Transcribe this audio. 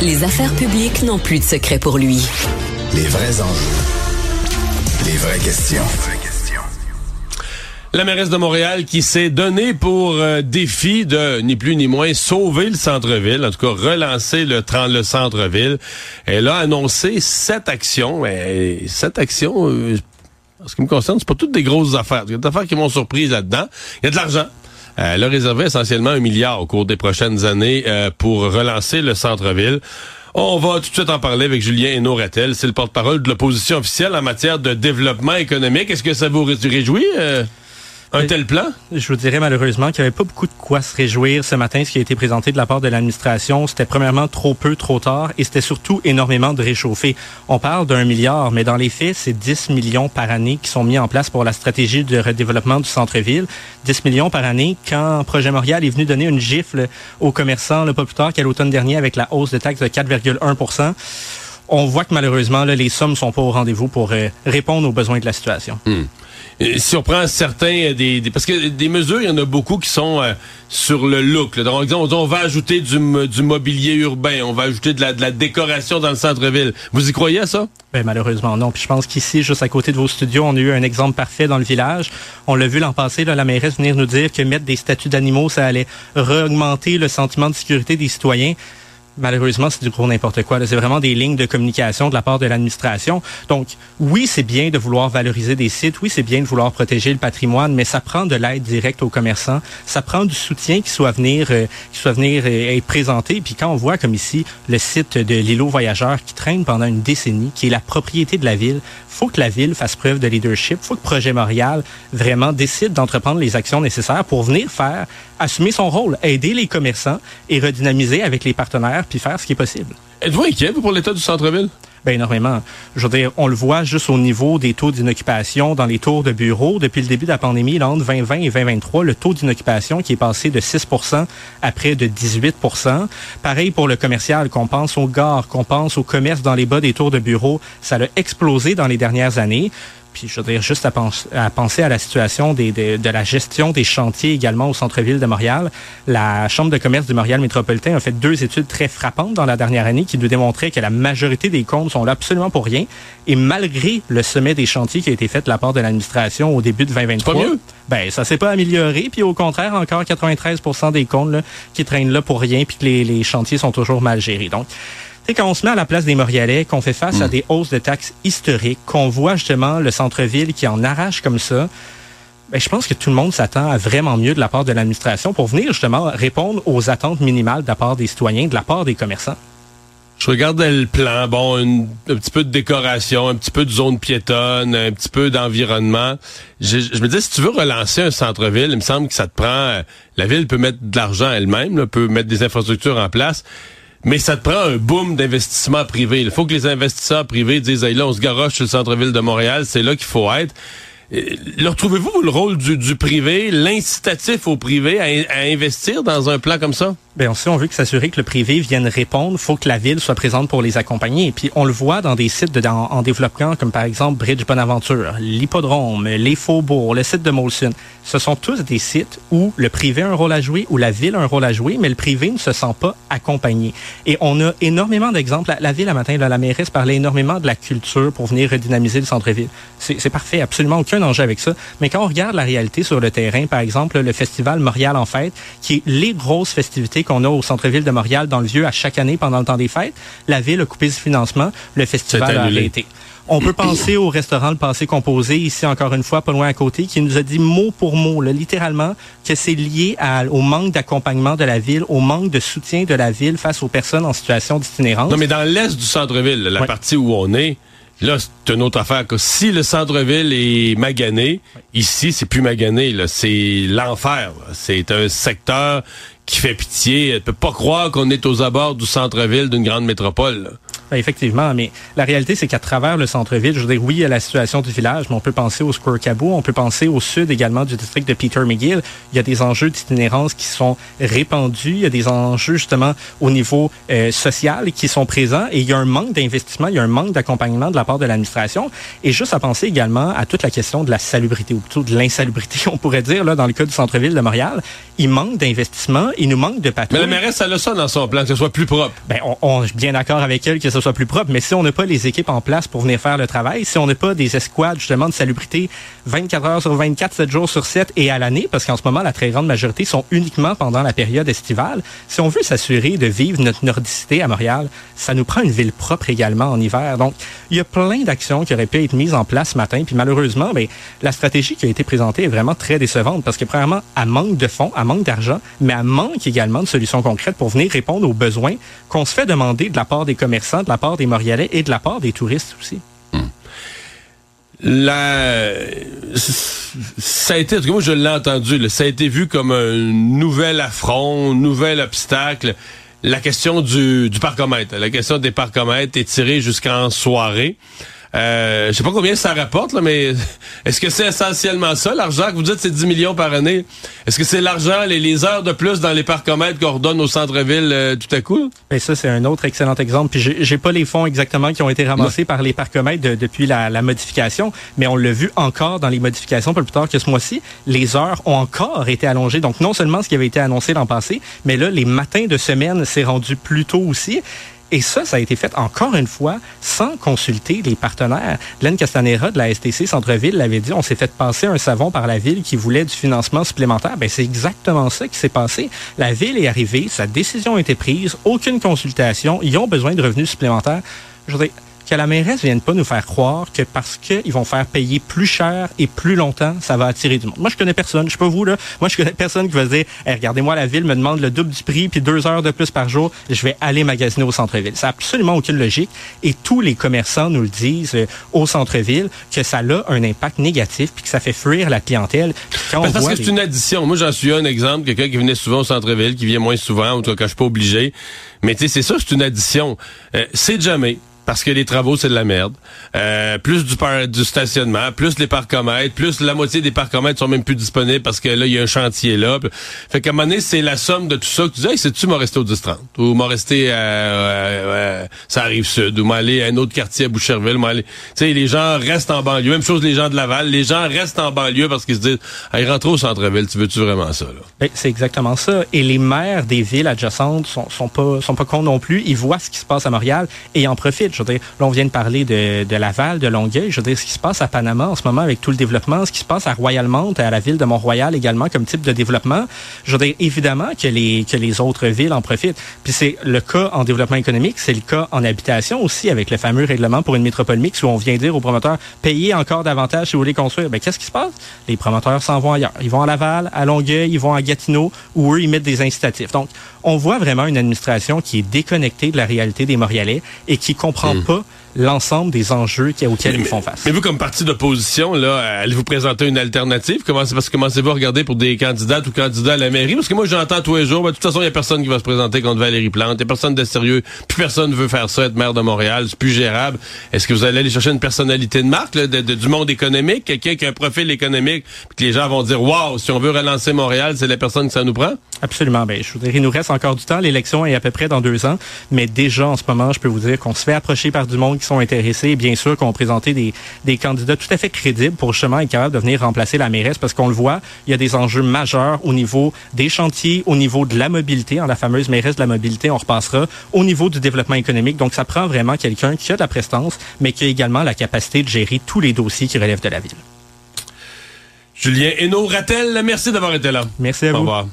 Les affaires publiques n'ont plus de secret pour lui. Les vrais enjeux. Les vraies questions. La mairesse de Montréal qui s'est donnée pour défi de, ni plus ni moins, sauver le centre-ville, en tout cas relancer le centre-ville. Elle a annoncé 7 actions. Mais 7 actions, en ce qui me concerne, c'est pas toutes des grosses affaires. Il y a des affaires qui m'ont surprise là-dedans. Il y a de l'argent. Elle a réservé essentiellement 1 milliard au cours des prochaines années pour relancer le centre-ville. On va tout de suite en parler avec Julien Hénault-Ratelle. C'est le porte-parole de l'opposition officielle en matière de développement économique. Est-ce que ça vous réjouit un tel plan? Je vous dirais malheureusement qu'il n'y avait pas beaucoup de quoi se réjouir ce matin. Ce qui a été présenté de la part de l'administration, c'était premièrement trop peu, trop tard, et c'était surtout énormément de réchauffé. On parle d'1 milliard, mais dans les faits, c'est 10 millions par année qui sont mis en place pour la stratégie de redéveloppement du centre-ville. 10 millions par année quand Projet Montréal est venu donner une gifle aux commerçants, pas plus tard qu'à l'automne dernier, avec la hausse de taxes de 4,1 %. On voit que malheureusement, là, les sommes sont pas au rendez-vous pour répondre aux besoins de la situation. Et si on prend certains des parce que des mesures, il y en a beaucoup qui sont sur le look. Là. Donc, on va ajouter du mobilier urbain, on va ajouter de la décoration dans le centre-ville. Vous y croyez à ça? Ben, malheureusement, non. Puis je pense qu'ici, juste à côté de vos studios, on a eu un exemple parfait dans le village. On l'a vu l'an passé, là, la mairesse venir nous dire que mettre des statues d'animaux, ça allait re-augmenter le sentiment de sécurité des citoyens. Malheureusement, c'est du gros n'importe quoi. Là, c'est vraiment des lignes de communication de la part de l'administration. Donc, oui, c'est bien de vouloir valoriser des sites. Oui, c'est bien de vouloir protéger le patrimoine, mais ça prend de l'aide directe aux commerçants. Ça prend du soutien qui soit venir être présenté. Puis quand on voit, comme ici, le site de l'Îlot Voyageur qui traîne pendant une décennie, qui est la propriété de la ville, faut que la ville fasse preuve de leadership. Faut que Projet Montréal vraiment décide d'entreprendre les actions nécessaires pour venir faire, assumer son rôle, aider les commerçants et redynamiser avec les partenaires puis faire ce qui est possible. Êtes-vous inquiet pour l'état du centre-ville? Ben énormément. Je veux dire, on le voit juste au niveau des taux d'inoccupation dans les tours de bureaux. Depuis le début de la pandémie, là, entre 2020 et 2023, le taux d'inoccupation qui est passé de 6% à près de 18%. Pareil pour le commercial, qu'on pense aux gares, qu'on pense aux commerces dans les bas des tours de bureaux. Ça l'a explosé dans les dernières années. Puis, je veux dire, juste à penser à la situation de la gestion des chantiers également au centre-ville de Montréal. La Chambre de commerce du Montréal métropolitain a fait 2 études très frappantes dans la dernière année qui nous démontraient que la majorité des comptes sont là absolument pour rien. Et malgré le sommet des chantiers qui a été fait de la part de l'administration au début de 2023, c'est pas mieux. Ben, ça s'est pas amélioré. Puis, au contraire, encore 93% des comptes là, qui traînent là pour rien puis que les chantiers sont toujours mal gérés. Donc, et quand on se met à la place des Montréalais, qu'on fait face à des hausses de taxes historiques, qu'on voit justement le centre-ville qui en arrache comme ça, ben, je pense que tout le monde s'attend à vraiment mieux de la part de l'administration pour venir justement répondre aux attentes minimales de la part des citoyens, de la part des commerçants. Je regardais le plan, bon, un petit peu de décoration, un petit peu de zone piétonne, un petit peu d'environnement. Je me disais, si tu veux relancer un centre-ville, il me semble que ça te prend... La ville peut mettre de l'argent elle-même, là, peut mettre des infrastructures en place... Mais ça te prend un boom d'investissement privé. Il faut que les investisseurs privés disent « Hey, là, on se garoche sur le centre-ville de Montréal, c'est là qu'il faut être ». Leur trouvez-vous le rôle du privé, l'incitatif au privé à investir dans un plan comme ça? Bien, si on veut s'assurer que le privé vienne répondre, faut que la ville soit présente pour les accompagner. Et puis, on le voit dans des sites en développement, comme par exemple Bridge Bonaventure, l'Hippodrome, les Faubourgs, le site de Molson. Ce sont tous des sites où le privé a un rôle à jouer, où la ville a un rôle à jouer, mais le privé ne se sent pas accompagné. Et on a énormément d'exemples. La ville, à matin, là, la mairesse parlait énormément de la culture pour venir redynamiser le centre-ville. C'est parfait, absolument aucun enjeu avec ça. Mais quand on regarde la réalité sur le terrain, par exemple, le festival Montréal en fête, qui est les grosses festivités qu'on a au centre-ville de Montréal dans le Vieux à chaque année pendant le temps des fêtes, la ville a coupé ce financement, le festival a arrêté. On peut penser au restaurant Le Passé Composé, ici encore une fois, pas loin à côté, qui nous a dit mot pour mot, là, littéralement, que c'est lié au manque d'accompagnement de la ville, au manque de soutien de la ville face aux personnes en situation d'itinérance. Non, mais dans l'est du centre-ville, la partie où on est, là, c'est une autre affaire. Si le centre-ville est magané, ici, c'est plus magané. Là, c'est l'enfer. Là. C'est un secteur qui fait pitié. On ne peut pas croire qu'on est aux abords du centre-ville d'une grande métropole. Là. Effectivement, mais la réalité, c'est qu'à travers le centre-ville, je veux dire, oui, il y a la situation du village, mais on peut penser au Square Cabot, on peut penser au sud également du district de Peter McGill. Il y a des enjeux d'itinérance qui sont répandus, il y a des enjeux justement au niveau social qui sont présents et il y a un manque d'investissement, il y a un manque d'accompagnement de la part de l'administration. Et juste à penser également à toute la question de la salubrité, ou plutôt de l'insalubrité, on pourrait dire, là, dans le cas du centre-ville de Montréal. Il manque d'investissement, il nous manque de patrouille. Mais la mairesse, elle a ça dans son plan, que ce soit plus propre. Ben, on est bien d'accord avec elle que ce soit plus propre, mais si on n'a pas les équipes en place pour venir faire le travail, si on n'a pas des escouades, justement, de salubrité 24 heures sur 24, 7 jours sur 7 et à l'année, parce qu'en ce moment, la très grande majorité sont uniquement pendant la période estivale, si on veut s'assurer de vivre notre nordicité à Montréal, ça nous prend une ville propre également en hiver. Donc, il y a plein d'actions qui auraient pu être mises en place ce matin, puis malheureusement, ben, la stratégie qui a été présentée est vraiment très décevante, parce que premièrement, elle manque de fonds, elle manque d'argent, mais elle manque également de solutions concrètes pour venir répondre aux besoins qu'on se fait demander de la part des commerçants, de la part des Montréalais et de la part des touristes aussi. Ça a été, en tout cas moi je l'ai entendu, là, ça a été vu comme un nouvel affront, un nouvel obstacle. La question du parcomètre, la question des parcomètres est tirée jusqu'en soirée. Je sais pas combien ça rapporte, là, mais est-ce que c'est essentiellement ça, l'argent que vous dites, c'est 10 millions par année? Est-ce que c'est l'argent, les heures de plus dans les parcomètres qu'on redonne au centre-ville tout à coup? Ben ça, c'est un autre excellent exemple. Puis j'ai pas les fonds exactement qui ont été ramassés par les parcomètres depuis la modification, mais on l'a vu encore dans les modifications, pas plus tard que ce mois-ci, les heures ont encore été allongées. Donc non seulement ce qui avait été annoncé l'an passé, mais là, les matins de semaine, c'est rendu plus tôt aussi. Et ça a été fait encore une fois sans consulter les partenaires. Glenn Castanera de la STC Centre-Ville l'avait dit, on s'est fait passer un savon par la ville qui voulait du financement supplémentaire. Ben, c'est exactement ça qui s'est passé. La ville est arrivée, sa décision a été prise, aucune consultation, ils ont besoin de revenus supplémentaires. Je veux dire, que la mairesse vienne pas nous faire croire que parce qu'ils vont faire payer plus cher et plus longtemps, ça va attirer du monde. Moi, je connais personne. Je sais pas vous, là. Moi, je connais personne qui va se dire, hey, regardez-moi, la ville me demande le double du prix puis 2 heures de plus par jour. Je vais aller magasiner au centre-ville. Ça n'a absolument aucune logique. Et tous les commerçants nous le disent au centre-ville que ça a un impact négatif puis que ça fait fuir la clientèle. Quand on voit que c'est une addition. Moi, j'en suis un exemple. Quelqu'un qui venait souvent au centre-ville, qui vient moins souvent, ou en tout cas, quand je suis pas obligé. Mais tu sais, c'est sûr, c'est une addition. C'est jamais. Parce que les travaux, c'est de la merde. Plus du stationnement, plus les parcomètres, plus la moitié des parcomètres sont même plus disponibles parce que là, il y a un chantier là. Fait qu'à un moment donné, c'est la somme de tout ça que tu dis, hey, sais-tu m'en rester au 10-30? Ou m'en rester à ça arrive sud, ou m'en aller à un autre quartier à Boucherville, m'en aller. Tu sais, les gens restent en banlieue. Même chose les gens de Laval, les gens restent en banlieue parce qu'ils se disent, hey, rentre au centre-ville, tu veux-tu vraiment ça, là? Ben, c'est exactement ça. Et les maires des villes adjacentes sont pas cons non plus. Ils voient ce qui se passe à Montréal et ils en profitent. Je veux dire, là, on vient de parler de Laval, de Longueuil. Je veux dire, ce qui se passe à Panama en ce moment avec tout le développement, ce qui se passe à Royalmount et à la ville de Mont-Royal également comme type de développement. Je veux dire, évidemment que les autres villes en profitent. Puis c'est le cas en développement économique, c'est le cas en habitation aussi avec le fameux règlement pour une métropole mixte où on vient dire aux promoteurs, payez encore davantage si vous voulez construire. Ben, qu'est-ce qui se passe? Les promoteurs s'en vont ailleurs. Ils vont à Laval, à Longueuil, ils vont à Gatineau où eux, ils mettent des incitatifs. Donc, on voit vraiment une administration qui est déconnectée de la réalité des Montréalais et qui comprend pas l'ensemble des enjeux auxquels ils font face. Mais vous, comme parti d'opposition, là, allez-vous présenter une alternative? Commencez-vous à regarder pour des candidates ou candidats à la mairie? Parce que moi, j'entends tous les jours, de toute façon, il n'y a personne qui va se présenter contre Valérie Plante, il n'y a personne de sérieux, plus personne veut faire ça, être maire de Montréal, c'est plus gérable. Est-ce que vous allez aller chercher une personnalité de marque, là, du monde économique, quelqu'un qui a un profil économique, puis que les gens vont dire, wow, si on veut relancer Montréal, c'est la personne que ça nous prend? Absolument. Ben, je voudrais, il nous reste encore du temps. L'élection est à peu près dans 2 ans. Mais déjà, en ce moment, je peux vous dire qu'on se fait approcher par du monde qui sont intéressés et bien sûr qu'on a présenté des candidats tout à fait crédibles pour justement être capable de venir remplacer la mairesse parce qu'on le voit, il y a des enjeux majeurs au niveau des chantiers, au niveau de la mobilité. En la fameuse mairesse de la mobilité, on repassera au niveau du développement économique. Donc, ça prend vraiment quelqu'un qui a de la prestance, mais qui a également la capacité de gérer tous les dossiers qui relèvent de la ville. Julien Hénault-Ratelle, merci d'avoir été là. Merci à vous. Au revoir.